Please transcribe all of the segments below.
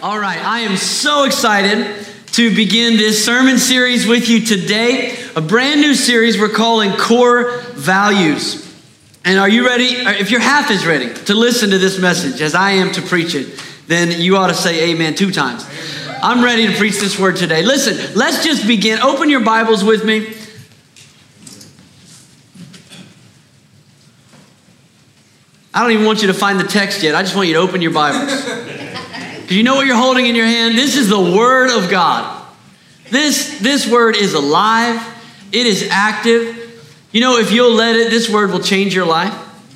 All right, I am so excited to begin this sermon series with you today, a brand new series we're calling Core Values. And are you ready? If you're half as ready to listen to this message as I am to preach it, then you ought to say amen 2 times. I'm ready to preach this word today. Listen, let's just begin. Open your Bibles with me. I don't even want you to find the text yet. I just want you to open your Bibles. Because you know what you're holding in your hand? This is the Word of God. This Word is alive. It is active. You know, if you'll let it, this Word will change your life.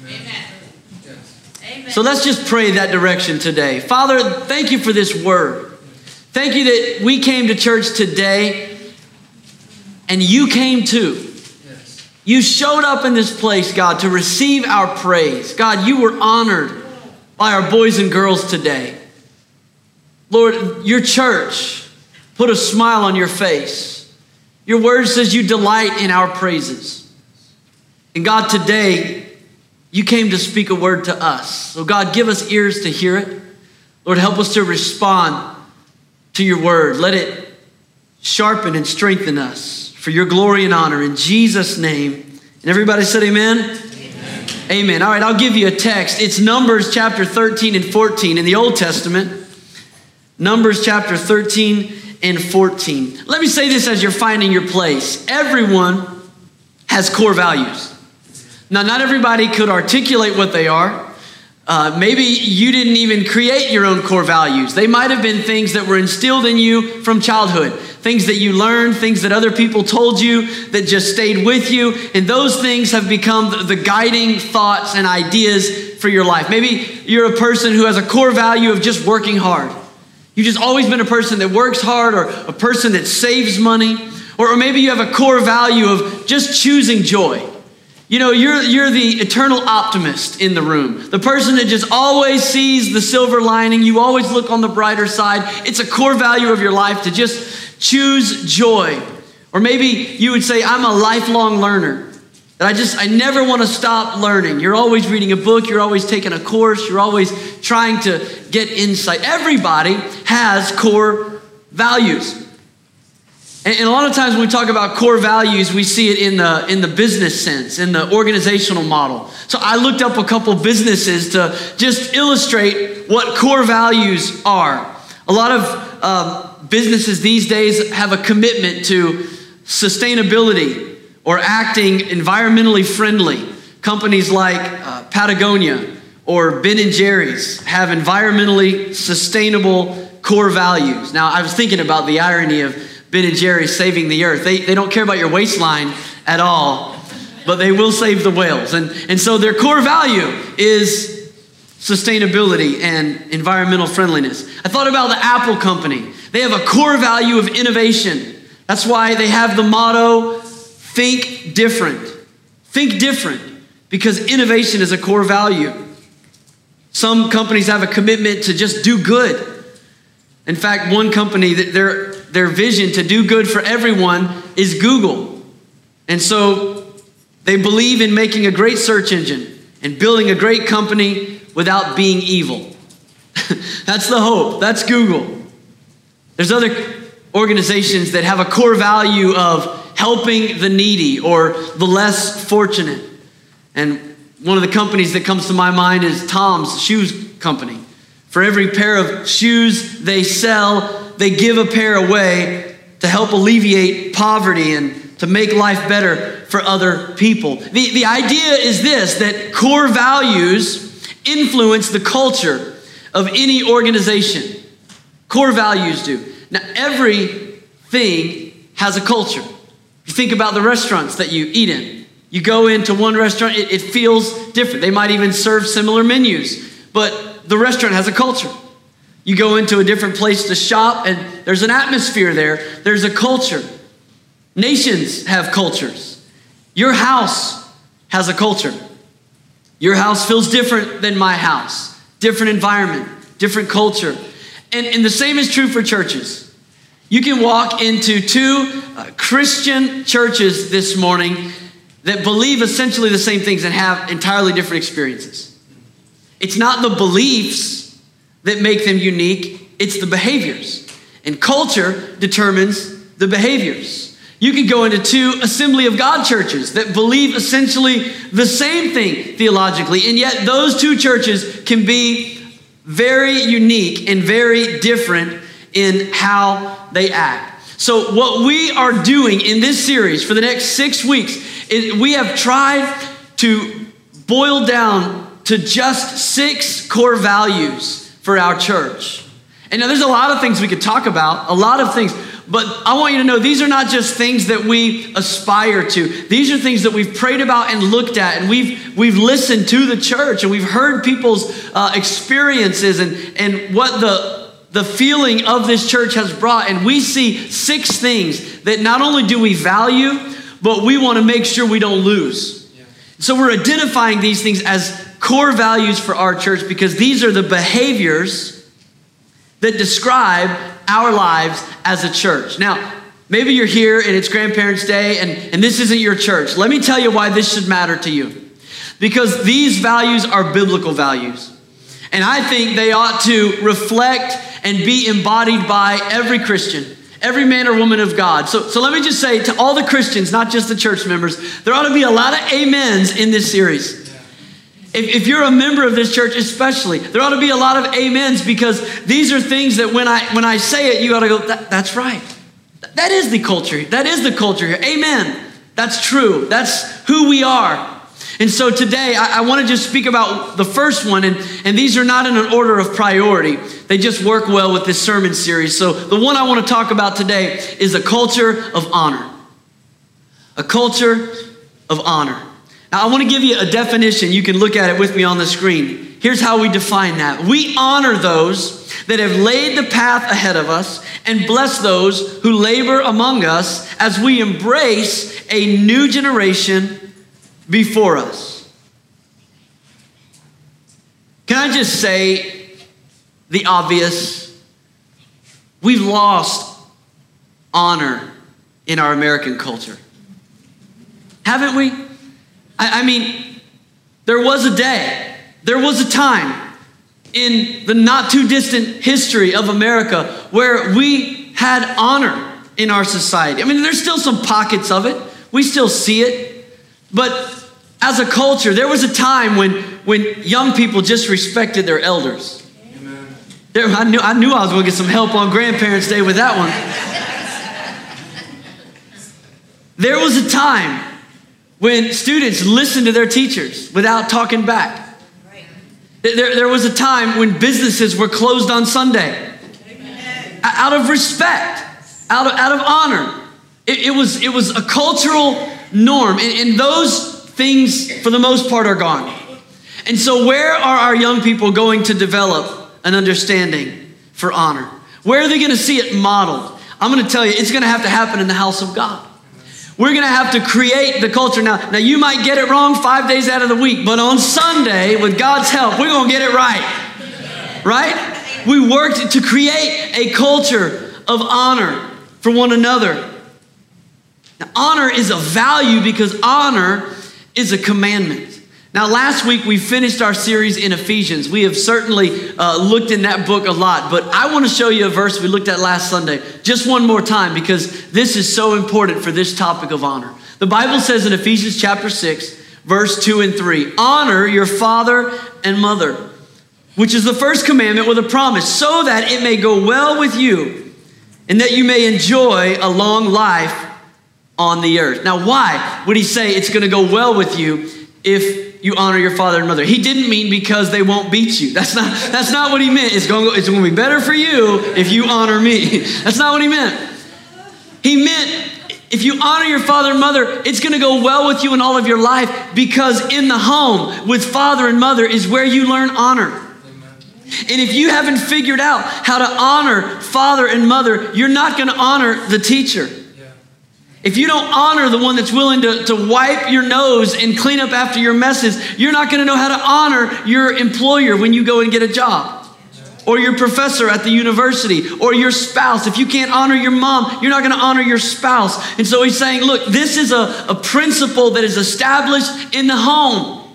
Amen. Amen. So let's just pray that direction today. Father, thank you for this Word. Thank you that we came to church today, and you came too. Yes. You showed up in this place, God, to receive our praise. God, you were honored by our boys and girls today. Lord, your church put a smile on your face. Your word says you delight in our praises. And God, today, you came to speak a word to us. So God, give us ears to hear it. Lord, help us to respond to your word. Let it sharpen and strengthen us for your glory and honor in Jesus' name. And everybody said amen? Amen. Amen. All right, I'll give you a text. It's Numbers chapter 13 and 14 in the Old Testament. Numbers chapter 13 and 14. Let me say this as you're finding your place. Everyone has core values. Now, not everybody could articulate what they are. Maybe you didn't even create your own core values. They might have been things that were instilled in you from childhood, things that you learned, things that other people told you that just stayed with you. And those things have become the guiding thoughts and ideas for your life. Maybe you're a person who has a core value of just working hard. You've just always been a person that works hard or a person that saves money. Or maybe you have a core value of just choosing joy. You know, you're the eternal optimist in the room, the person that just always sees the silver lining. You always look on the brighter side. It's a core value of your life to just choose joy. Or maybe you would say, I'm a lifelong learner, that I never want to stop learning. You're always reading a book. You're always taking a course. You're always trying to get insight. Everybody has core values. And a lot of times when we talk about core values, we see it in the business sense, in the organizational model. So I looked up a couple businesses to just illustrate what core values are. A lot of businesses these days have a commitment to sustainability or acting environmentally friendly. Companies like Patagonia or Ben and Jerry's have environmentally sustainable core values. Now, I was thinking about the irony of Ben and Jerry saving the earth. They don't care about your waistline at all, but they will save the whales. And so their core value is sustainability and environmental friendliness. I thought about the Apple company. They have a core value of innovation. That's why they have the motto, think different. Think different, because innovation is a core value. Some companies have a commitment to just do good. In fact, one company, their vision to do good for everyone is Google. And so they believe in making a great search engine and building a great company without being evil. That's the hope. That's Google. There's other organizations that have a core value of helping the needy or the less fortunate. And one of the companies that comes to my mind is Tom's Shoes Company. For every pair of shoes they sell, they give a pair away to help alleviate poverty and to make life better for other people. The idea is this, that core values influence the culture of any organization. Core values do. Now, everything has a culture. You think about the restaurants that you eat in. You go into one restaurant, it feels different. They might even serve similar menus, but the restaurant has a culture. You go into a different place to shop, and there's an atmosphere there. There's a culture. Nations have cultures. Your house has a culture. Your house feels different than my house. Different environment, different culture. And the same is true for churches. You can walk into 2 Christian churches this morning that believe essentially the same things and have entirely different experiences. It's not the beliefs that make them unique. it's the behaviors. And culture determines the behaviors. You could go into two Assembly of God churches that believe essentially the same thing theologically, and yet those two churches can be very unique and very different in how they act. So what we are doing in this series for the next 6 weeks is we have tried to boil down to just 6 core values for our church. And now there's a lot of things we could talk about, a lot of things, but I want you to know these are not just things that we aspire to. These are things that we've prayed about and looked at, and we've listened to the church, and we've heard people's experiences and what the feeling of this church has brought. And we see 6 things that not only do we value, but we want to make sure we don't lose. Yeah. So we're identifying these things as core values for our church because these are the behaviors that describe our lives as a church. Now, maybe you're here and it's Grandparents' Day and this isn't your church. Let me tell you why this should matter to you. Because these values are biblical values. And I think they ought to reflect and be embodied by every Christian, every man or woman of God. So let me just say to all the Christians, not just the church members, there ought to be a lot of amens in this series. If you're a member of this church especially, there ought to be a lot of amens because these are things that when I say it, you ought to go, that's right. That is the culture. That is the culture here. Amen. That's true. That's who we are. And so today, I want to just speak about the first one, and these are not in an order of priority. They just work well with this sermon series. So the one I want to talk about today is a culture of honor. A culture of honor. Now, I want to give you a definition. You can look at it with me on the screen. Here's how we define that. We honor those that have laid the path ahead of us and bless those who labor among us as we embrace a new generation before us. Can I just say the obvious? We've lost honor in our American culture. Haven't we? I mean, there was a day, there was a time in the not too distant history of America where we had honor in our society. I mean, there's still some pockets of it. We still see it. But as a culture, there was a time when young people just respected their elders. Amen. I knew I was going to get some help on Grandparents' Day with that one. There was a time when students listened to their teachers without talking back. Right. There was a time when businesses were closed on Sunday. Amen. Out of respect, out of honor. It was a cultural norm, and those things for the most part are gone. And so where are our young people going to develop an understanding for honor? Where are they going to see it modeled? I'm going to tell you, it's going to have to happen in the house of God. We're going to have to create the culture. Now you might get it wrong 5 days out of the week, but on Sunday, with God's help, we're going to get it right. Right? We worked to create a culture of honor for one another. Now, honor is a value because honor is a commandment. Now, last week we finished our series in Ephesians. We have certainly looked in that book a lot, but I want to show you a verse we looked at last Sunday just one more time because this is so important for this topic of honor. The Bible says in Ephesians chapter 6, verse 2 and 3, honor your father and mother, which is the first commandment with a promise, so that it may go well with you and that you may enjoy a long life on the earth. Now, why would he say it's going to go well with you if you honor your father and mother? He didn't mean because they won't beat you. That's not what he meant. It's going to be better for you if you honor me. That's not what he meant. He meant if you honor your father and mother, it's going to go well with you in all of your life because in the home with father and mother is where you learn honor. And if you haven't figured out how to honor father and mother, you're not going to honor the teacher. If you don't honor the one that's willing to wipe your nose and clean up after your messes, you're not going to know how to honor your employer when you go and get a job, or your professor at the university, or your spouse. If you can't honor your mom, you're not going to honor your spouse. And so he's saying, look, this is a principle that is established in the home.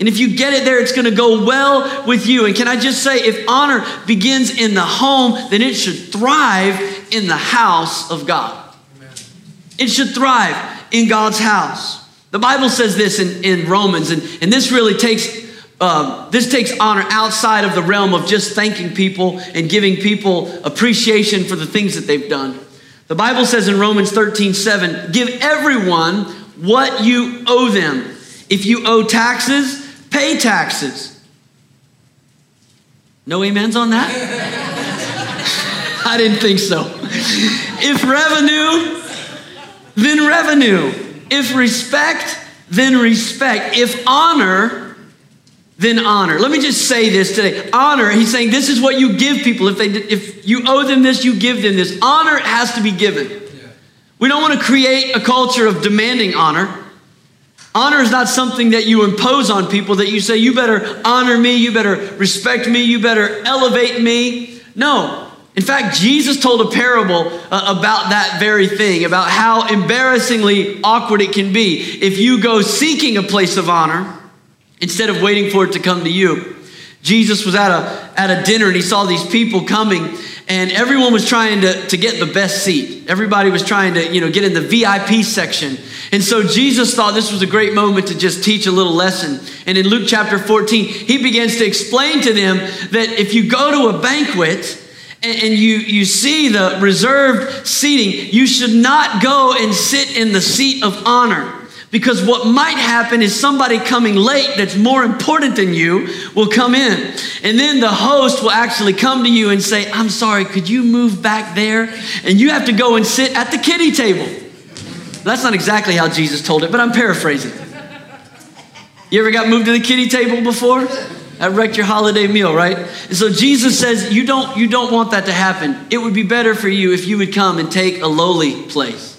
And if you get it there, it's going to go well with you. And can I just say, if honor begins in the home, then it should thrive in the house of God. Amen. It should thrive in God's house. The Bible says this in Romans, and this really takes this takes honor outside of the realm of just thanking people and giving people appreciation for the things that they've done. The Bible says in Romans 13:7, give everyone what you owe them. If you owe taxes, pay taxes. No amens on that? I didn't think so. If revenue, then revenue. If respect, then respect. If honor, then honor. Let me just say this today. Honor, he's saying this is what you give people. If you owe them this, you give them this. Honor has to be given. Yeah. We don't want to create a culture of demanding honor. Honor is not something that you impose on people, that you say, you better honor me, you better respect me, you better elevate me. No. In fact, Jesus told a parable about that very thing, about how embarrassingly awkward it can be if you go seeking a place of honor instead of waiting for it to come to you. Jesus was at a dinner and he saw these people coming, and everyone was trying to get the best seat. Everybody was trying to, get in the VIP section. And so Jesus thought this was a great moment to just teach a little lesson. And in Luke chapter 14, he begins to explain to them that if you go to a banquet and you see the reserved seating, you should not go and sit in the seat of honor. Because what might happen is somebody coming late that's more important than you will come in. And then the host will actually come to you and say, I'm sorry, could you move back there? And you have to go and sit at the kiddie table. That's not exactly how Jesus told it, but I'm paraphrasing. You ever got moved to the kiddie table before? That wrecked your holiday meal, right? And so Jesus says, you don't want that to happen. It would be better for you if you would come and take a lowly place.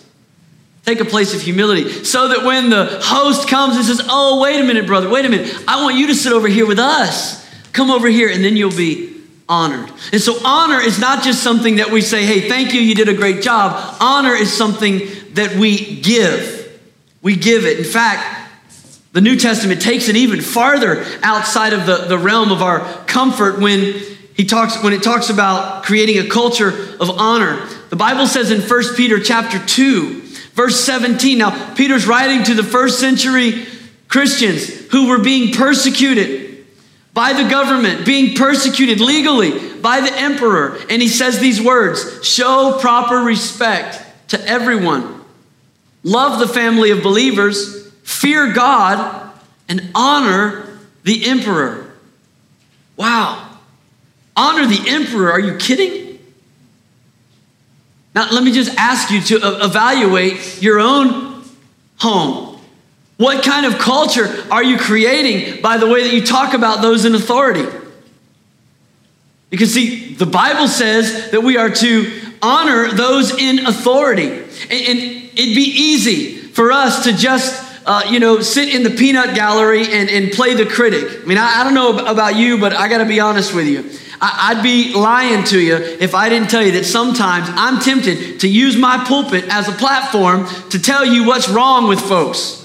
Take a place of humility so that when the host comes and says, oh, wait a minute, brother, wait a minute. I want you to sit over here with us. Come over here, and then you'll be honored. And so honor is not just something that we say, hey, thank you, you did a great job. Honor is something that we give. We give it. In fact, the New Testament takes it even farther outside of the realm of our comfort when it talks about creating a culture of honor. The Bible says in 1 Peter chapter 2, Verse 17, now Peter's writing to the first century Christians who were being persecuted by the government, being persecuted legally by the emperor. And he says these words, show proper respect to everyone. Love the family of believers, fear God, and honor the emperor. Wow. Honor the emperor, are you kidding? Now, let me just ask you to evaluate your own home. What kind of culture are you creating by the way that you talk about those in authority? Because, see, the Bible says that we are to honor those in authority. And it'd be easy for us to just sit in the peanut gallery and play the critic. I mean, I don't know about you, but I got to be honest with you. I'd be lying to you if I didn't tell you that sometimes I'm tempted to use my pulpit as a platform to tell you what's wrong with folks.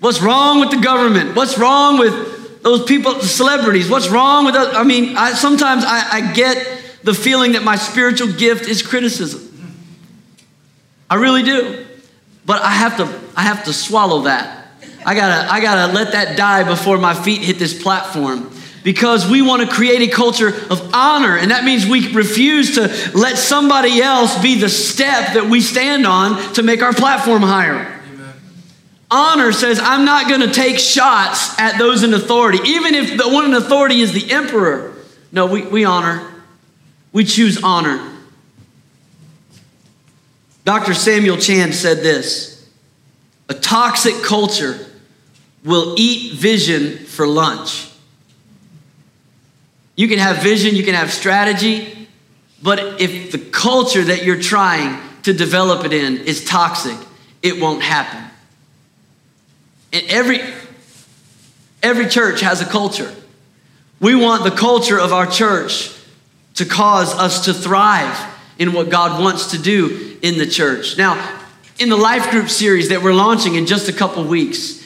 What's wrong with the government? What's wrong with those people, the celebrities? What's wrong with us? I mean, sometimes I get the feeling that my spiritual gift is criticism. I really do. But I have to swallow that. I gotta let that die before my feet hit this platform, because we want to create a culture of honor, and that means we refuse to let somebody else be the step that we stand on to make our platform higher. Amen. Honor says, I'm not going to take shots at those in authority, even if the one in authority is the emperor. No, we honor. We choose honor. Dr. Samuel Chan said this, a toxic culture will eat vision for lunch. You can have vision, you can have strategy, but if the culture that you're trying to develop it in is toxic, it won't happen. And every church has a culture. We want the culture of our church to cause us to thrive in what God wants to do in the church. Now, in the life group series that we're launching in just a couple weeks,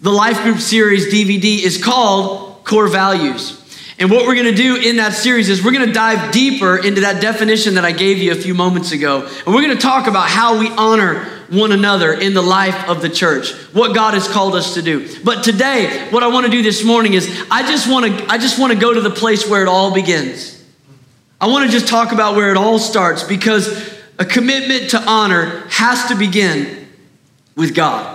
the Life Group Series DVD is called Core Values. And what we're going to do in that series is we're going to dive deeper into that definition that I gave you a few moments ago. And we're going to talk about how we honor one another in the life of the church, what God has called us to do. But today, what I want to do this morning is I just want to go to the place where it all begins. I want to just talk about where it all starts, because a commitment to honor has to begin with God.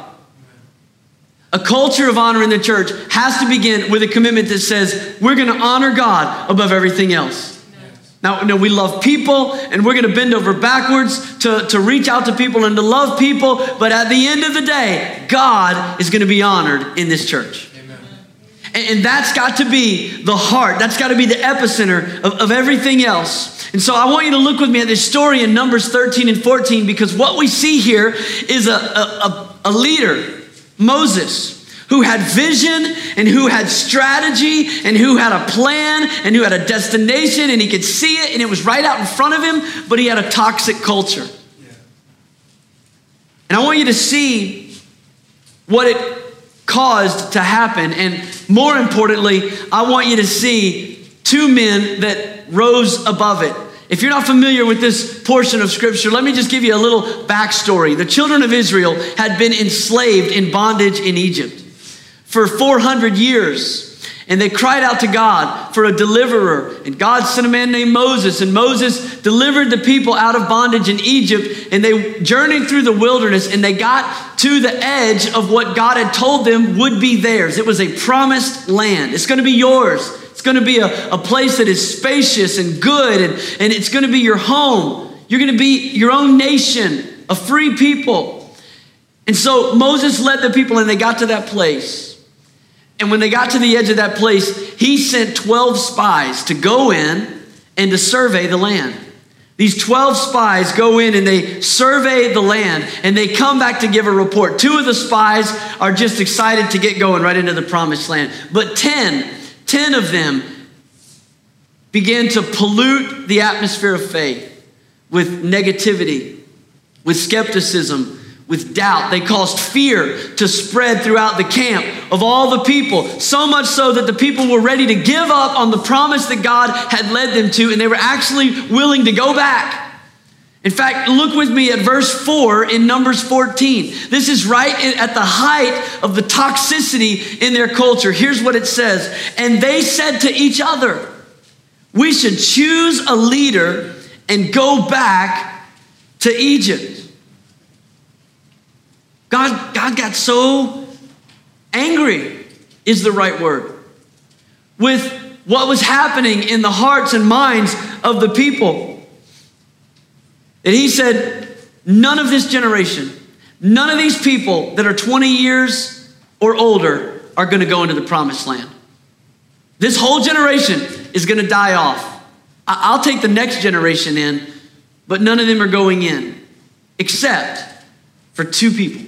A culture of honor in the church has to begin with a commitment that says we're going to honor God above everything else. Yes. Now, you know, we love people, and we're going to bend over backwards to reach out to people and to love people. But at the end of the day, God is going to be honored in this church. Amen. And that's got to be the heart. That's got to be the epicenter of everything else. And so I want you to look with me at this story in Numbers 13 and 14, because what we see here is a leader, Moses, who had vision and who had strategy and who had a plan and who had a destination, and he could see it and it was right out in front of him, but he had a toxic culture. Yeah. And I want you to see what it caused to happen. And more importantly, I want you to see two men that rose above it. If you're not familiar with this portion of Scripture, let me just give you a little backstory. The children of Israel had been enslaved in bondage in Egypt for 400 years, and they cried out to God for a deliverer. And God sent a man named Moses, and Moses delivered the people out of bondage in Egypt, and they journeyed through the wilderness, and they got to the edge of what God had told them would be theirs. It was a promised land. It's going to be yours. It's going to be a place that is spacious and good, and it's going to be your home. You're going to be your own nation, a free people. And so Moses led the people, and they got to that place. And when they got to the edge of that place, he sent 12 spies to go in and to survey the land. These 12 spies go in and they survey the land, and they come back to give a report. Two of the spies are just excited to get going right into the promised land. But 10 of them began to pollute the atmosphere of faith with negativity, with skepticism, with doubt. They caused fear to spread throughout the camp of all the people, so much so that the people were ready to give up on the promise that God had led them to, and they were actually willing to go back. In fact, look with me at verse 4 in Numbers 14. This is right at the height of the toxicity in their culture. Here's what it says. And they said to each other, we should choose a leader and go back to Egypt. God got so angry, is the right word, with what was happening in the hearts and minds of the people. And he said, none of this generation, none of these people that are 20 years or older are going to go into the promised land. This whole generation is going to die off. I'll take the next generation in, but none of them are going in, except for two people.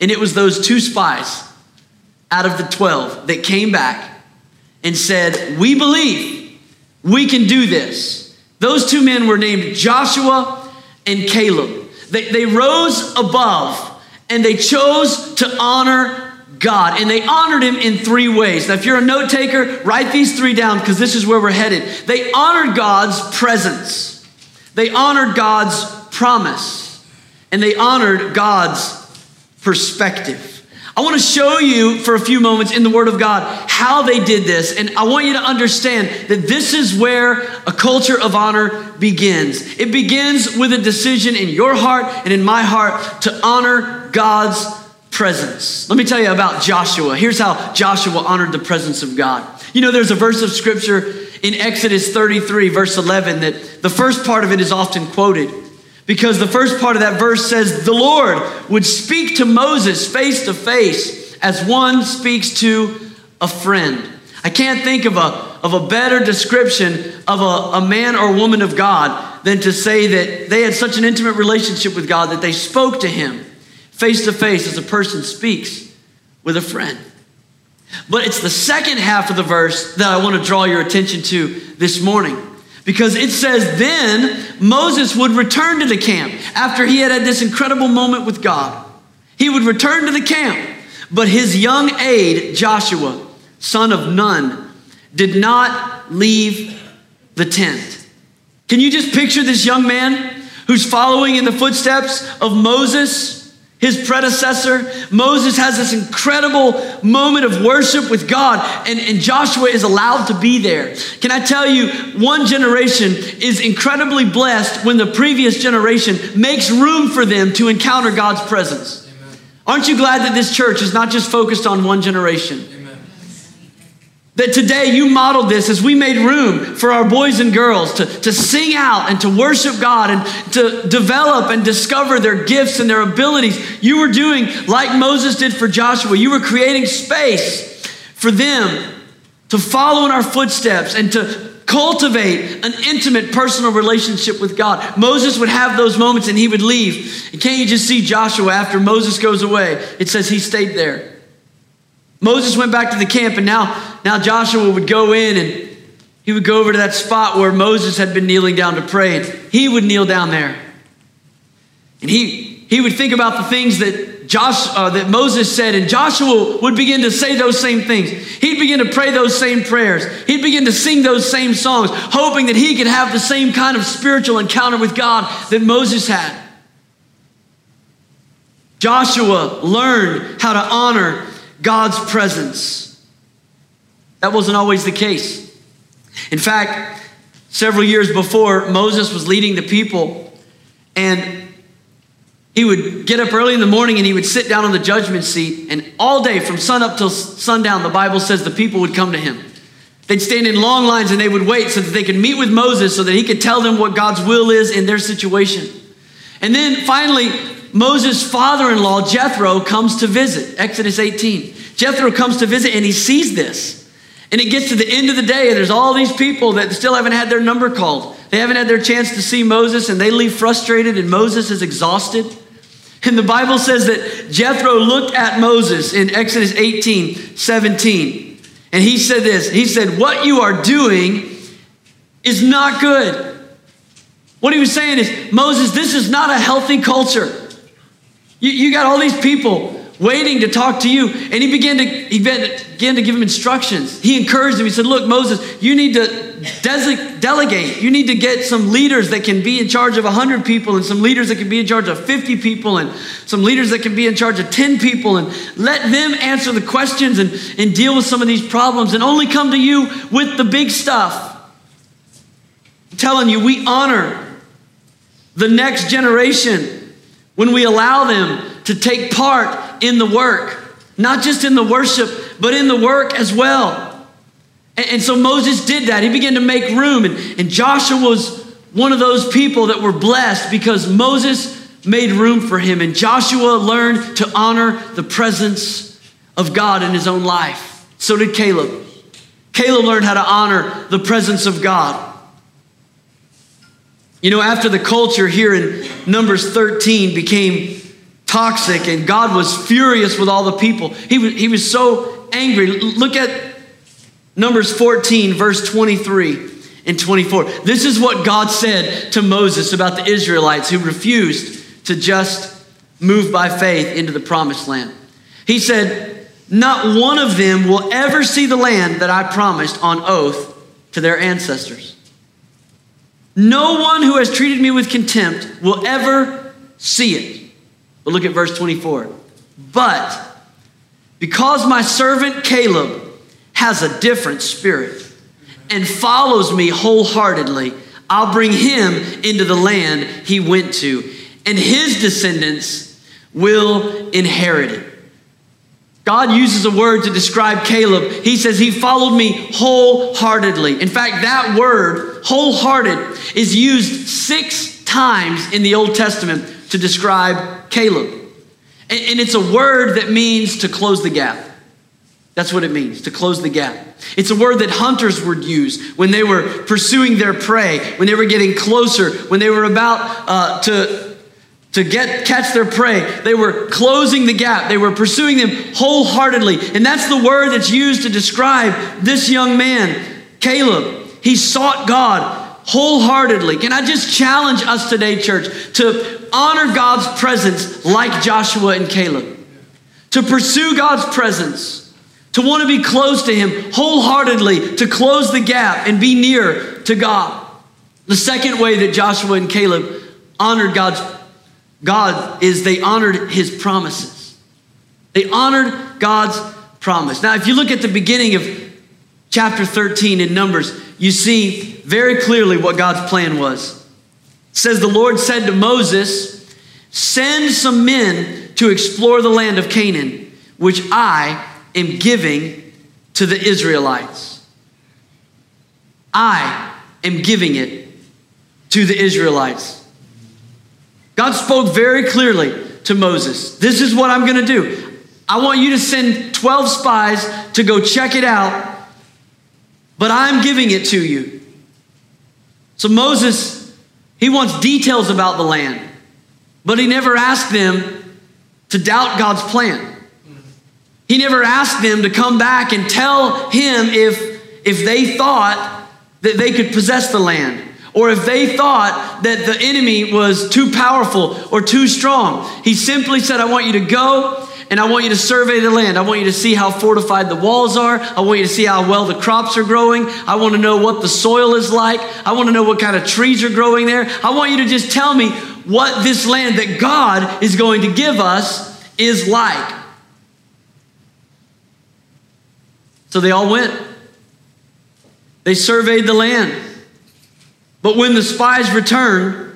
And it was those two spies out of the 12 that came back and said, we believe we can do this. Those two men were named Joshua and Caleb. They rose above, and they chose to honor God. And they honored him in three ways. Now, if you're a note taker, write these three down, because this is where we're headed. They honored God's presence. They honored God's promise. And they honored God's perspective. I want to show you for a few moments in the Word of God how they did this. And I want you to understand that this is where a culture of honor begins. It begins with a decision in your heart and in my heart to honor God's presence. Let me tell you about Joshua. Here's how Joshua honored the presence of God. You know, there's a verse of Scripture in Exodus 33, verse 11, that the first part of it is often quoted, because the first part of that verse says, the Lord would speak to Moses face to face as one speaks to a friend. I can't think of a better description of a man or woman of God than to say that they had such an intimate relationship with God that they spoke to him face to face as a person speaks with a friend. But it's the second half of the verse that I want to draw your attention to this morning. Because it says, then Moses would return to the camp after he had this incredible moment with God. He would return to the camp But his young aide, Joshua, son of Nun, did not leave the tent. Can you just picture this young man who's following in the footsteps of Moses, his predecessor? Moses has this incredible moment of worship with God, and Joshua is allowed to be there. Can I tell you, one generation is incredibly blessed when the previous generation makes room for them to encounter God's presence. Aren't you glad that this church is not just focused on one generation? Amen. That today you modeled this as we made room for our boys and girls to sing out and to worship God and to develop and discover their gifts and their abilities. You were doing like Moses did for Joshua. You were creating space for them to follow in our footsteps and to cultivate an intimate personal relationship with God. Moses would have those moments and he would leave. And can't you just see Joshua after Moses goes away? It says he stayed there. Moses went back to the camp, and now Joshua would go in and he would go over to that spot where Moses had been kneeling down to pray. And he would kneel down there. And he would think about the things that Moses said, and Joshua would begin to say those same things. He'd begin to pray those same prayers. He'd begin to sing those same songs, hoping that he could have the same kind of spiritual encounter with God that Moses had. Joshua learned how to honor God's presence. That wasn't always the case. In fact, several years before, Moses was leading the people, and he would get up early in the morning and he would sit down on the judgment seat, and all day from sun up till sundown, the Bible says the people would come to him. They'd stand in long lines and they would wait so that they could meet with Moses so that he could tell them what God's will is in their situation. And then finally, Moses' father-in-law, Jethro, comes to visit. Exodus 18. Jethro comes to visit and he sees this. And it gets to the end of the day and there's all these people that still haven't had their number called. They haven't had their chance to see Moses, and they leave frustrated, and Moses is exhausted. And the Bible says that Jethro looked at Moses in Exodus 18:17, and he said this. He said, "What you are doing is not good." What he was saying is, Moses, this is not a healthy culture. You got all these people waiting to talk to you. And he began to give him instructions. He encouraged him. He said, look, Moses, you need to delegate. You need to get some leaders that can be in charge of 100 people, and some leaders that can be in charge of 50 people, and some leaders that can be in charge of 10 people, and let them answer the questions and deal with some of these problems, and only come to you with the big stuff. I'm telling you, we honor the next generation when we allow them to take part in the work, not just in the worship, but in the work as well. And so Moses did that. He began to make room. And Joshua was one of those people that were blessed because Moses made room for him. And Joshua learned to honor the presence of God in his own life. So did Caleb. Caleb learned how to honor the presence of God. You know, after the culture here in Numbers 13 became toxic, and God was furious with all the people. He was so angry. Look at Numbers 14, verse 23 and 24. This is what God said to Moses about the Israelites who refused to just move by faith into the promised land. He said, not one of them will ever see the land that I promised on oath to their ancestors. No one who has treated me with contempt will ever see it. But look at verse 24. But because my servant Caleb has a different spirit and follows me wholeheartedly, I'll bring him into the land he went to, and his descendants will inherit it. God uses a word to describe Caleb. He says he followed me wholeheartedly. In fact, that word, wholehearted, is used 6 times in the Old Testament to describe Caleb. And it's a word that means to close the gap. That's what it means, to close the gap. It's a word that hunters would use when they were pursuing their prey, when they were getting closer, when they were about to catch their prey. They were closing the gap. They were pursuing them wholeheartedly. And that's the word that's used to describe this young man, Caleb. He sought God wholeheartedly. Can I just challenge us today, church, to honor God's presence like Joshua and Caleb? to pursue God's presence, to want to be close to him wholeheartedly, to close the gap and be near to God. The second way that Joshua and Caleb honored God is they honored his promises. They honored God's promise. Now, if you look at the beginning of chapter 13 in Numbers, you see very clearly what God's plan was. It says, the Lord said to Moses, send some men to explore the land of Canaan, which I am giving to the Israelites. I am giving it to the Israelites. God spoke very clearly to Moses. This is what I'm going to do. I want you to send 12 spies to go check it out, but I'm giving it to you. So Moses, he wants details about the land, but he never asked them to doubt God's plan. He never asked them to come back and tell him if they thought that they could possess the land, or if they thought that the enemy was too powerful or too strong. He simply said, I want you to go, and I want you to survey the land. I want you to see how fortified the walls are. I want you to see how well the crops are growing. I want to know what the soil is like. I want to know what kind of trees are growing there. I want you to just tell me what this land that God is going to give us is like. So they all went. They surveyed the land. But when the spies returned,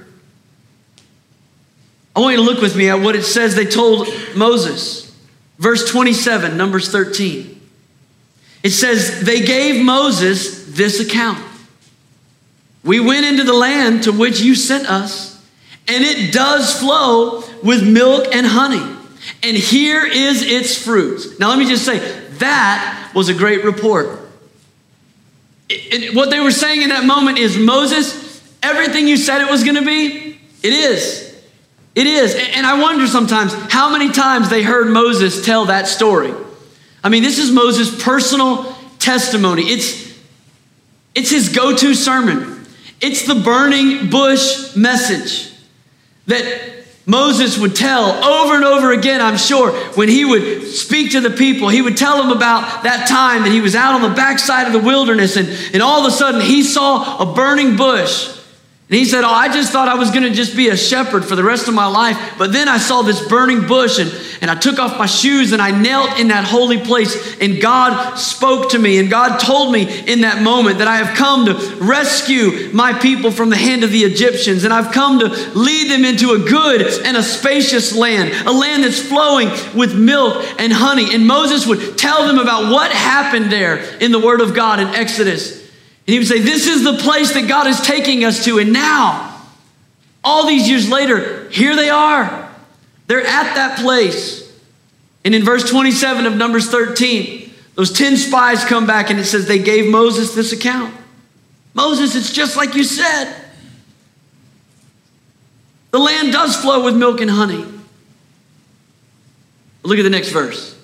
I want you to look with me at what it says they told Moses. Verse 27, Numbers 13. It says, they gave Moses this account. We went into the land to which you sent us, and it does flow with milk and honey. And here is its fruit. Now let me just say, that was a great report. What they were saying in that moment is, Moses, everything you said it was going to be, it is. It is. And I wonder sometimes how many times they heard Moses tell that story. I mean, this is Moses' personal testimony. It's his go-to sermon. It's the burning bush message that Moses would tell over and over again, I'm sure, when he would speak to the people. He would tell them about that time that he was out on the backside of the wilderness, and all of a sudden he saw a burning bush. And he said, oh, I just thought I was going to just be a shepherd for the rest of my life. But then I saw this burning bush, and I took off my shoes and I knelt in that holy place, and God spoke to me, and God told me in that moment that I have come to rescue my people from the hand of the Egyptians, and I've come to lead them into a good and a spacious land, a land that's flowing with milk and honey. And Moses would tell them about what happened there in the Word of God in Exodus. And he would say, this is the place that God is taking us to. And now, all these years later, here they are. They're at that place. And in verse 27 of Numbers 13, those 10 spies come back, and it says they gave Moses this account. Moses, it's just like you said. The land does flow with milk and honey. Look at the next verse.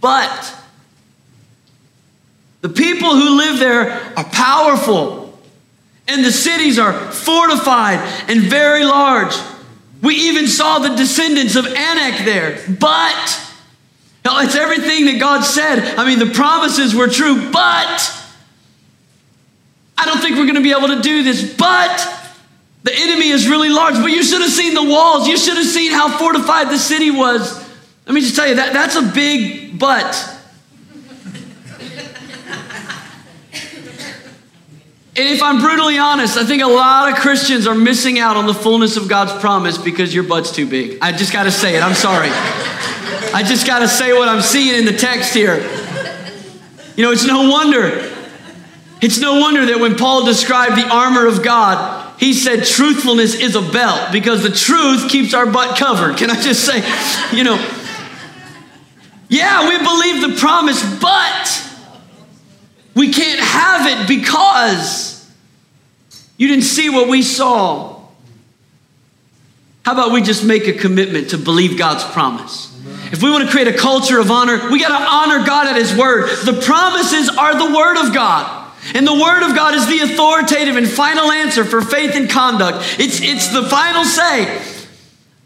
But the people who live there are powerful, and the cities are fortified and very large. We even saw the descendants of Anak there. But, it's everything that God said. I mean, the promises were true, but I don't think we're going to be able to do this. But the enemy is really large. But you should have seen the walls. You should have seen how fortified the city was. Let me just tell you, that's a big but. And if I'm brutally honest, I think a lot of Christians are missing out on the fullness of God's promise because your butt's too big. I just got to say it. I'm sorry. I just got to say what I'm seeing in the text here. You know, it's no wonder. It's no wonder that when Paul described the armor of God, he said truthfulness is a belt, because the truth keeps our butt covered. Can I just say, you know, yeah, we believe the promise, but we can't have it because you didn't see what we saw. How about we just make a commitment to believe God's promise? If we want to create a culture of honor, we got to honor God at his word. The promises are the word of God. And the word of God is the authoritative and final answer for faith and conduct. It's the final say.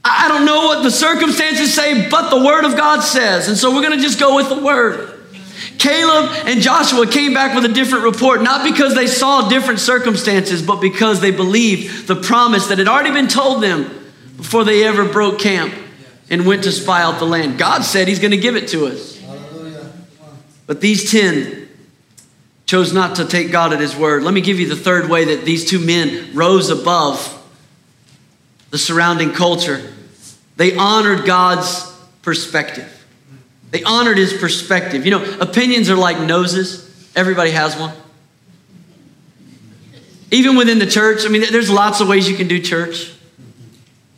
I don't know what the circumstances say, but the word of God says. And so we're going to just go with the word. Caleb and Joshua came back with a different report, not because they saw different circumstances, but because they believed the promise that had already been told them before they ever broke camp and went to spy out the land. God said he's going to give it to us. But these 10 chose not to take God at his word. Let me give you the third way that these two men rose above the surrounding culture. They honored God's perspective. They honored his perspective. You know, opinions are like noses. Everybody has one. Even within the church, I mean, there's lots of ways you can do church.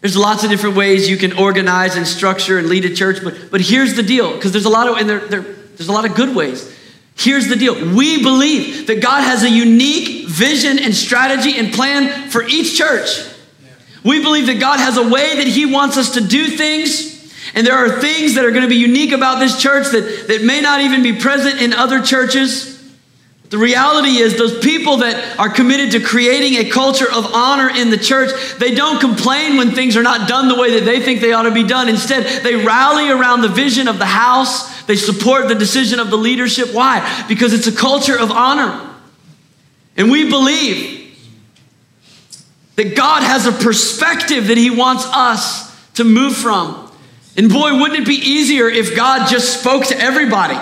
There's lots of different ways you can organize and structure and lead a church. But here's the deal, because there's a lot of, and there's a lot of good ways. Here's the deal. We believe that God has a unique vision and strategy and plan for each church. We believe that God has a way that he wants us to do things. And there are things that are going to be unique about this church that may not even be present in other churches. The reality is those people that are committed to creating a culture of honor in the church, they don't complain when things are not done the way that they think they ought to be done. Instead, they rally around the vision of the house. They support the decision of the leadership. Why? Because it's a culture of honor. And we believe that God has a perspective that he wants us to move from. And boy, wouldn't it be easier if God just spoke to everybody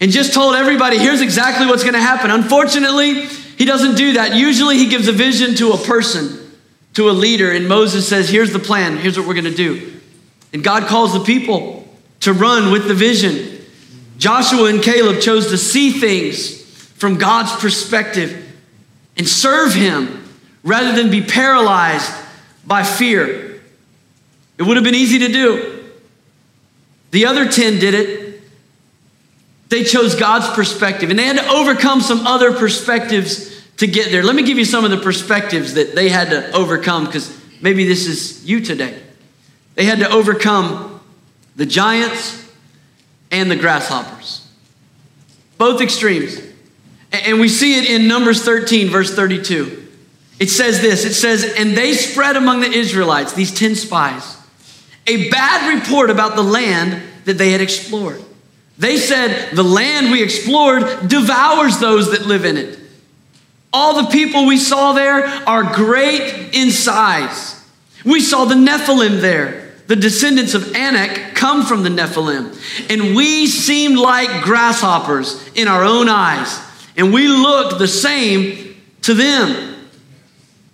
and just told everybody, here's exactly what's going to happen. Unfortunately, he doesn't do that. Usually he gives a vision to a person, to a leader. And Moses says, here's the plan. Here's what we're going to do. And God calls the people to run with the vision. Joshua and Caleb chose to see things from God's perspective and serve him rather than be paralyzed by fear. It would have been easy to do. The other 10 did it. They chose God's perspective, and they had to overcome some other perspectives to get there. Let me give you some of the perspectives that they had to overcome, because maybe this is you today. They had to overcome the giants and the grasshoppers, both extremes. And we see it in Numbers 13, verse 32. It says this, it says, and they spread among the Israelites, these 10 spies, a bad report about the land that they had explored. They said, the land we explored devours those that live in it. All the people we saw there are great in size. We saw the Nephilim there. The descendants of Anak come from the Nephilim. And we seemed like grasshoppers in our own eyes. And we looked the same to them.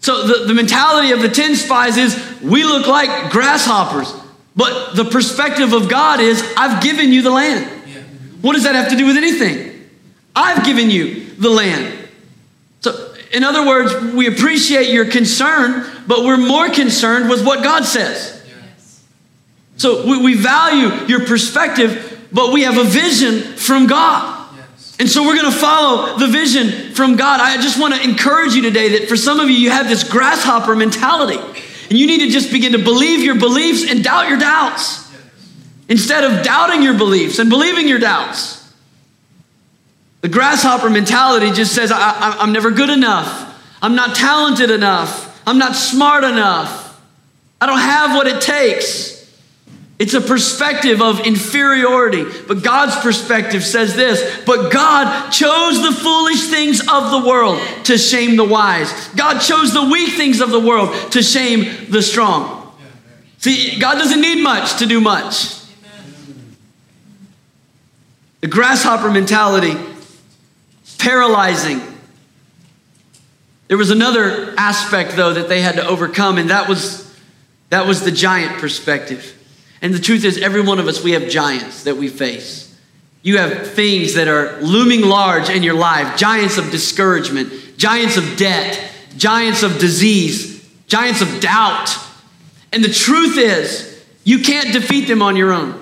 So the mentality of the 10 spies is, we look like grasshoppers. But the perspective of God is, I've given you the land. Yeah. What does that have to do with anything? I've given you the land. So in other words, we appreciate your concern, but we're more concerned with what God says. Yes. So we value your perspective, but we have a vision from God. And so we're going to follow the vision from God. I just want to encourage you today that for some of you, you have this grasshopper mentality. And you need to just begin to believe your beliefs and doubt your doubts. Instead of doubting your beliefs and believing your doubts. The grasshopper mentality just says, I'm never good enough. I'm not talented enough. I'm not smart enough. I don't have what it takes. It's a perspective of inferiority. But God's perspective says this, but God chose the foolish things of the world to shame the wise. God chose the weak things of the world to shame the strong. See, God doesn't need much to do much. The grasshopper mentality, paralyzing. There was another aspect, though, that they had to overcome, and that was the giant perspective. And the truth is, every one of us, we have giants that we face. You have things that are looming large in your life, giants of discouragement, giants of debt, giants of disease, giants of doubt. And the truth is, you can't defeat them on your own.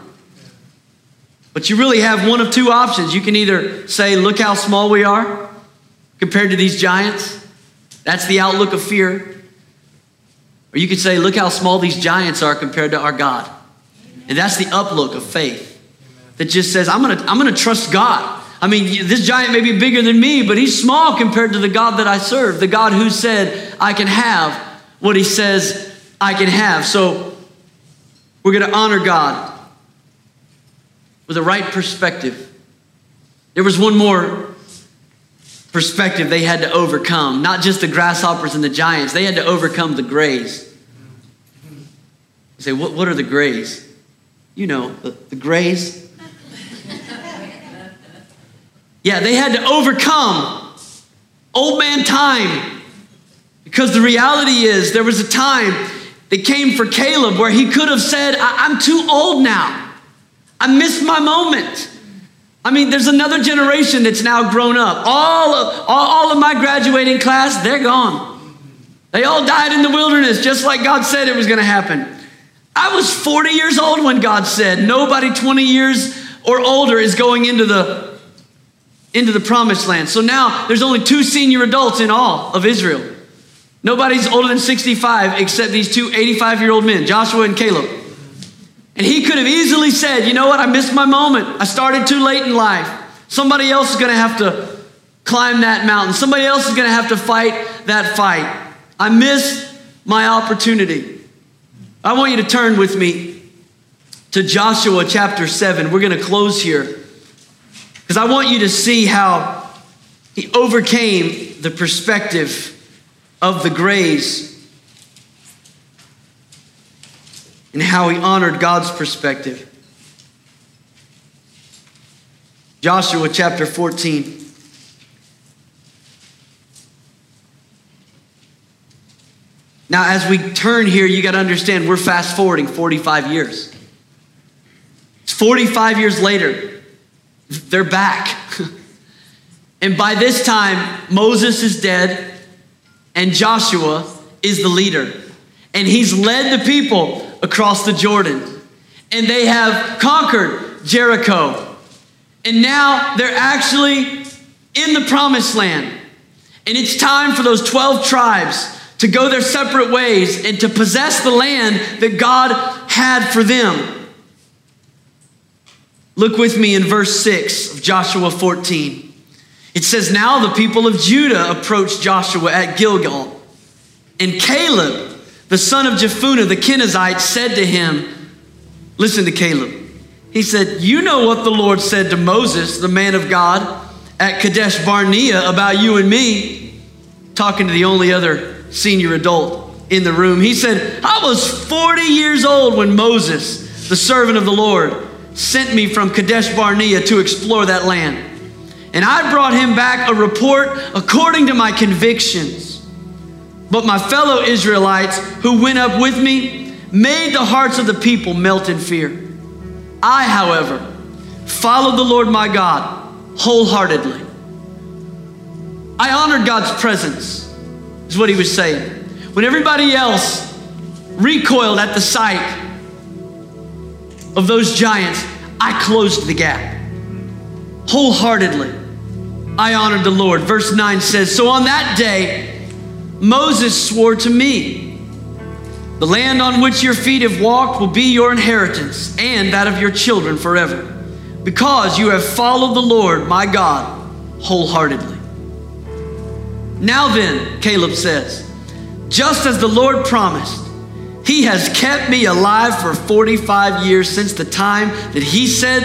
But you really have one of two options. You can either say, look how small we are compared to these giants. That's the outlook of fear. Or you can say, look how small these giants are compared to our God. And that's the uplook of faith that just says, I'm gonna trust God. I mean, this giant may be bigger than me, but he's small compared to the God that I serve, the God who said, I can have what he says I can have. So We're going to honor God with a right perspective. There was one more perspective they had to overcome. Not just the grasshoppers and the giants. They had to overcome the grays. You say, what are the grays? You know, the grays. Yeah, they had to overcome old man time. Because the reality is, there was a time that came for Caleb where he could have said, I'm too old now. I missed my moment. I mean, there's another generation that's now grown up. All of my graduating class, they're gone. They all died in the wilderness, just like God said it was going to happen. I was 40 years old when God said, nobody 20 years or older is going into the promised land. So now there's only 2 senior adults in all of Israel. Nobody's older than 65 except these 2 85-year-old men, Joshua and Caleb. And he could have easily said, you know what, I missed my moment. I started too late in life. Somebody else is going to have to climb that mountain. Somebody else is going to have to fight that fight. I missed my opportunity. I want you to turn with me to Joshua chapter 7. We're going to close here because I want you to see how he overcame the perspective of the grays and how he honored God's perspective. Joshua chapter 14. Now, as we turn here, you got to understand we're fast forwarding 45 years. It's 45 years later. They're back. And by this time, Moses is dead. And Joshua is the leader. And he's led the people across the Jordan. And they have conquered Jericho. And now they're actually in the promised land. And it's time for those 12 tribes to go their separate ways and to possess the land that God had for them. Look with me in verse 6 of Joshua 14. It says, now the people of Judah approached Joshua at Gilgal. And Caleb, the son of Jephunneh, the Kenizzite, said to him, listen to Caleb. He said, you know what the Lord said to Moses, the man of God, at Kadesh Barnea about you and me, talking to the only other senior adult in the room. He said, I was 40 years old when Moses, the servant of the Lord, sent me from Kadesh Barnea to explore that land. And I brought him back a report according to my convictions. But my fellow Israelites who went up with me made the hearts of the people melt in fear. I, however, followed the Lord my God wholeheartedly. I honored God's presence, is what he was saying. When everybody else recoiled at the sight of those giants, I closed the gap. Wholeheartedly. I honored the Lord. Verse 9 says, so on that day, Moses swore to me, the land on which your feet have walked will be your inheritance and that of your children forever, because you have followed the Lord, my God, wholeheartedly. Now then, Caleb says, just as the Lord promised, he has kept me alive for 45 years since the time that he said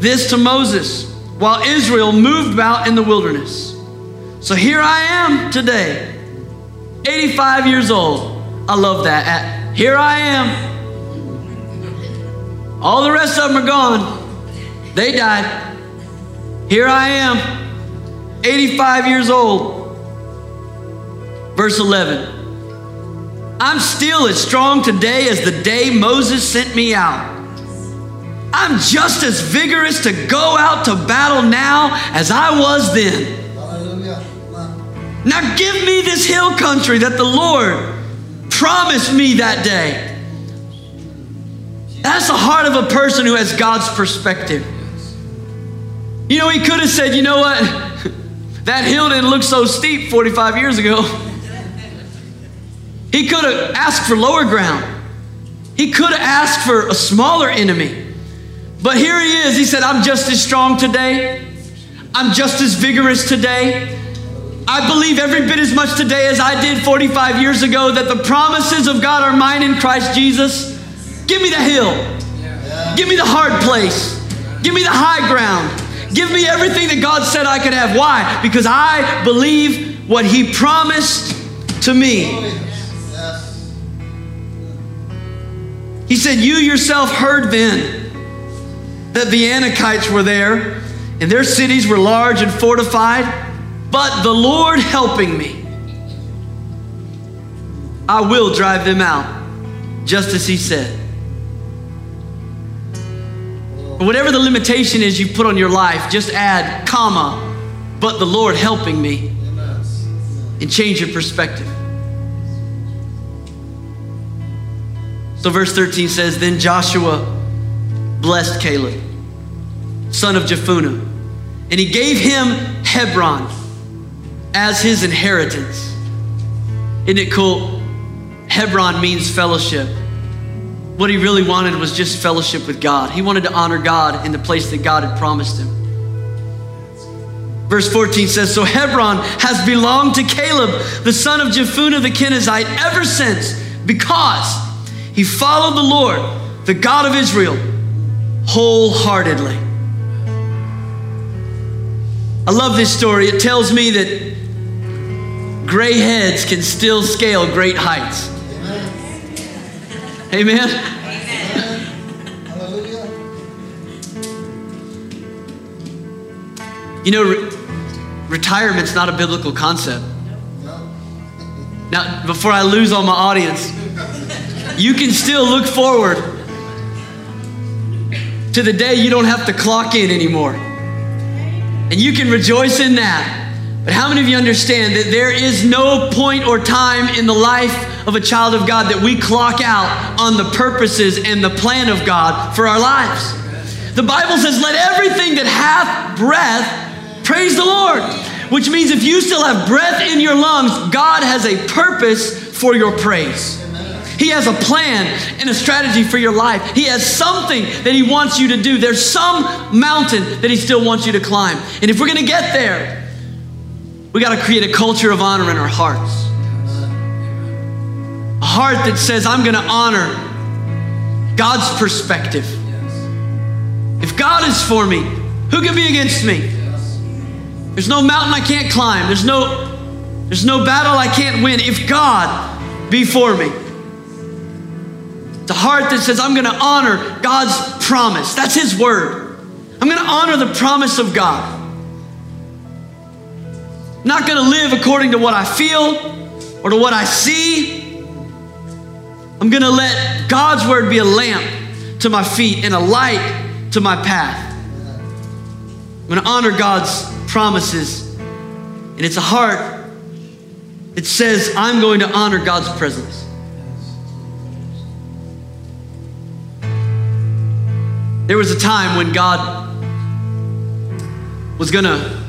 this to Moses, while Israel moved about in the wilderness. So here I am today, 85 years old. I love that. Here I am. All the rest of them are gone. They died. Here I am, 85 years old. Verse 11. I'm still as strong today as the day Moses sent me out. I'm just as vigorous to go out to battle now as I was then. Hallelujah. Now give me this hill country that the Lord promised me that day. That's the heart of a person who has God's perspective. You know, he could have said, you know what? That hill didn't look so steep 45 years ago. He could have asked for lower ground. He could have asked for a smaller enemy. But here he is. He said, I'm just as strong today. I'm just as vigorous today. I believe every bit as much today as I did 45 years ago that the promises of God are mine in Christ Jesus. Give me the hill. Give me the hard place. Give me the high ground. Give me everything that God said I could have. Why? Because I believe what He promised to me. He said, you yourself heard then that the Anakites were there, and their cities were large and fortified, but the Lord helping me, I will drive them out, just as He said. Whatever the limitation is you put on your life, just add comma, but the Lord helping me, and change your perspective. So verse 13 says, then Joshua blessed Caleb, son of Jephunneh, and he gave him Hebron as his inheritance. Isn't it cool? Hebron means fellowship. What he really wanted was just fellowship with God. He wanted to honor God in the place that God had promised him. Verse 14 says, so Hebron has belonged to Caleb, the son of Jephunneh the Kenizzite, ever since, because he followed the Lord, the God of Israel, wholeheartedly. I love this story. It tells me that gray heads can still scale great heights. Amen. Amen. You know, retirement's not a biblical concept. Now, before I lose all my audience, you can still look forward to the day you don't have to clock in anymore. And you can rejoice in that. But how many of you understand that there is no point or time in the life of a child of God that we clock out on the purposes and the plan of God for our lives? The Bible says, let everything that hath breath praise the Lord, which means if you still have breath in your lungs, God has a purpose for your praise. He has a plan and a strategy for your life. He has something that He wants you to do. There's some mountain that He still wants you to climb. And if we're gonna get there, we gotta create a culture of honor in our hearts. A heart that says, I'm gonna honor God's perspective. If God is for me, who can be against me? There's no mountain I can't climb. There's no battle I can't win. If God be for me. The heart that says, I'm gonna honor God's promise. That's His word. I'm gonna honor the promise of God. I'm not gonna live according to what I feel or to what I see. I'm gonna let God's word be a lamp to my feet and a light to my path. I'm gonna honor God's promises. And it's a heart that says, I'm going to honor God's presence. There was a time when God was gonna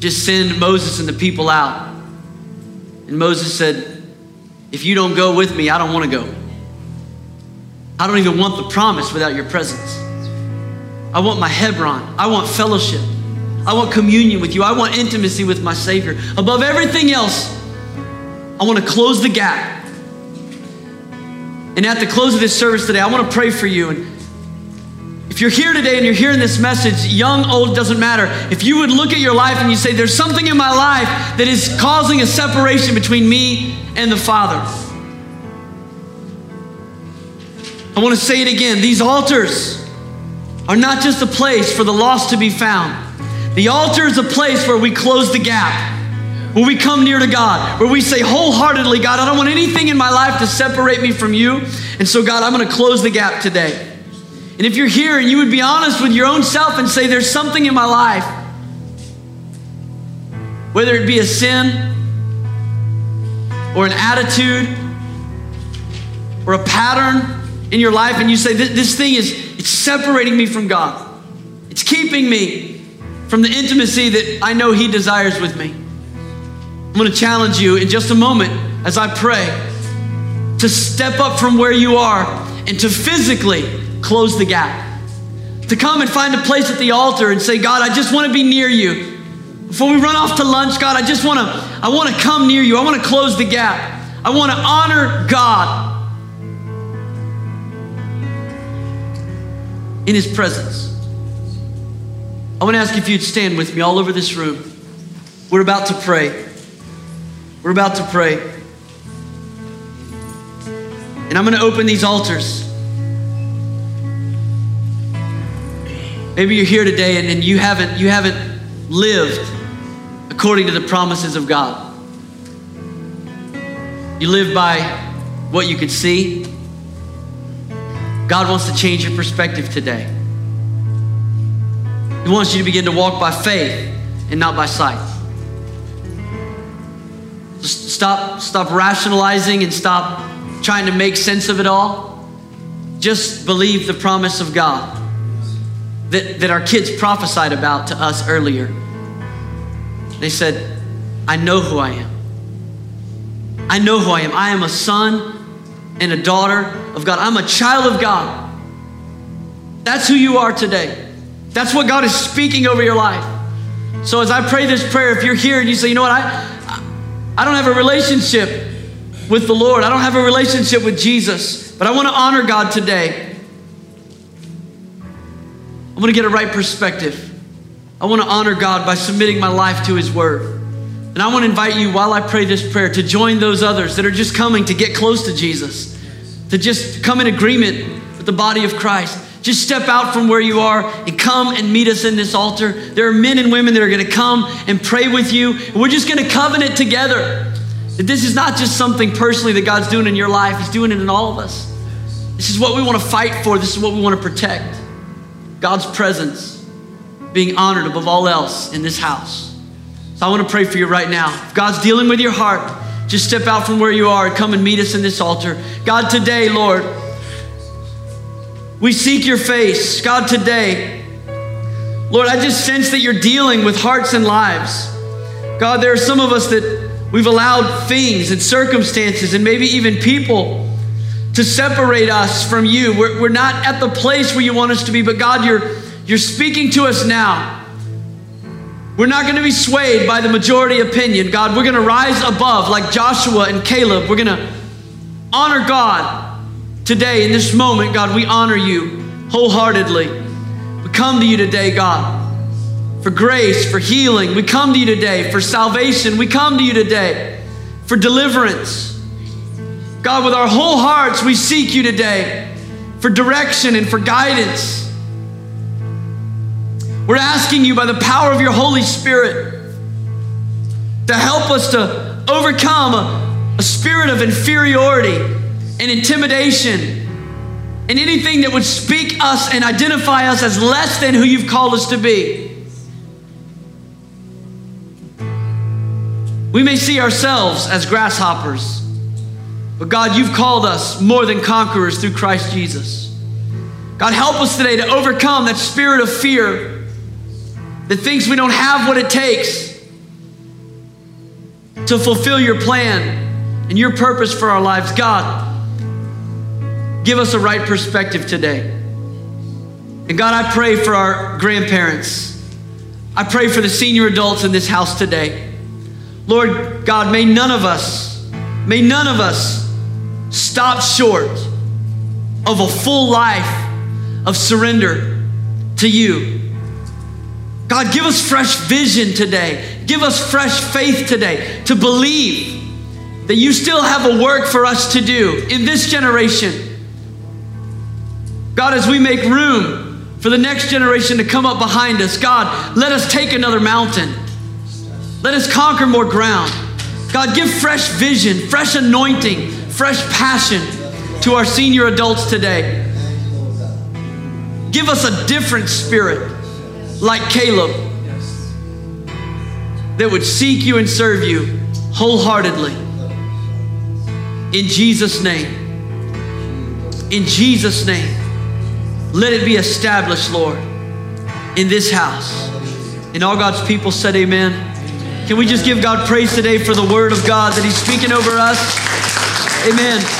just send Moses and the people out. And Moses said, if you don't go with me, I don't want to go. I don't even want the promise without your presence. I want my Hebron. I want fellowship. I want communion with you. I want intimacy with my Savior. Above everything else, I want to close the gap. And at the close of this service today, I want to pray for you. And if you're here today and you're hearing this message, young, old, doesn't matter. If you would look at your life and you say, there's something in my life that is causing a separation between me and the Father. I want to say it again. These altars are not just a place for the lost to be found. The altar is a place where we close the gap, where we come near to God, where we say wholeheartedly, God, I don't want anything in my life to separate me from you. And so, God, I'm going to close the gap today. And if you're here and you would be honest with your own self and say, there's something in my life, whether it be a sin, or an attitude, or a pattern in your life, and you say, this thing it's separating me from God. It's keeping me from the intimacy that I know He desires with me. I'm gonna challenge you in just a moment as I pray to step up from where you are and to physically close the gap. To come and find a place at the altar and say, God, I just wanna be near you. Before we run off to lunch, God, I want to come near you. I want to close the gap. I want to honor God. in his presence. I want to ask if you'd stand with me all over this room. We're about to pray. We're about to pray. And I'm going to open these altars. Maybe you're here today and you haven't lived according to the promises of God. You live by what you could see. God wants to change your perspective today. He wants you to begin to walk by faith and not by sight. Stop rationalizing and stop trying to make sense of it all. Just believe the promise of God that our kids prophesied about to us earlier. They said, I know who I am. I know who I am. I am a son and a daughter of God. I'm a child of God. That's who you are today. That's what God is speaking over your life. So as I pray this prayer, if you're here and you say, you know what, I don't have a relationship with the Lord. I don't have a relationship with Jesus, but I want to honor God today. I want to get a right perspective. I want to honor God by submitting my life to his word. And I want to invite you while I pray this prayer to join those others that are just coming to get close to Jesus, to just come in agreement with the body of Christ. Just step out from where you are and come and meet us in this altar. There are men and women that are going to come and pray with you. We're just going to covenant together. This is not just something personally that God's doing in your life. He's doing it in all of us. This is what we want to fight for. This is what we want to protect. God's presence being honored above all else in this house. So I want to pray for you right now. If God's dealing with your heart, just step out from where you are and come and meet us in this altar. God, today, Lord, we seek your face. God, today, Lord, I just sense that you're dealing with hearts and lives. God, there are some of us that we've allowed things and circumstances and maybe even people to separate us from you. We're not at the place where you want us to be, but God, you're speaking to us now. We're not going to be swayed by the majority opinion. God, we're going to rise above like Joshua and Caleb. We're going to honor God today in this moment. God, we honor you wholeheartedly. We come to you today, God, for grace, for healing. We come to you today for salvation. We come to you today for deliverance. God, with our whole hearts, we seek you today for direction and for guidance. We're asking you by the power of your Holy Spirit to help us to overcome a spirit of inferiority and intimidation and anything that would speak us and identify us as less than who you've called us to be. We may see ourselves as grasshoppers, but God, you've called us more than conquerors through Christ Jesus. God, help us today to overcome that spirit of fear that thinks we don't have what it takes to fulfill your plan and your purpose for our lives. God, give us a right perspective today. And God, I pray for our grandparents. I pray for the senior adults in this house today. Lord God, may none of us stop short of a full life of surrender to you. God, give us fresh vision today. Give us fresh faith today to believe that you still have a work for us to do in this generation. God, as we make room for the next generation to come up behind us, God, let us take another mountain. Let us conquer more ground. God, give fresh vision, fresh anointing, fresh passion to our senior adults today. Give us a different spirit like Caleb that would seek you and serve you wholeheartedly. In Jesus' name. In Jesus' name. Let it be established, Lord, in this house. And all God's people said amen. Can we just give God praise today for the word of God that he's speaking over us? Amen.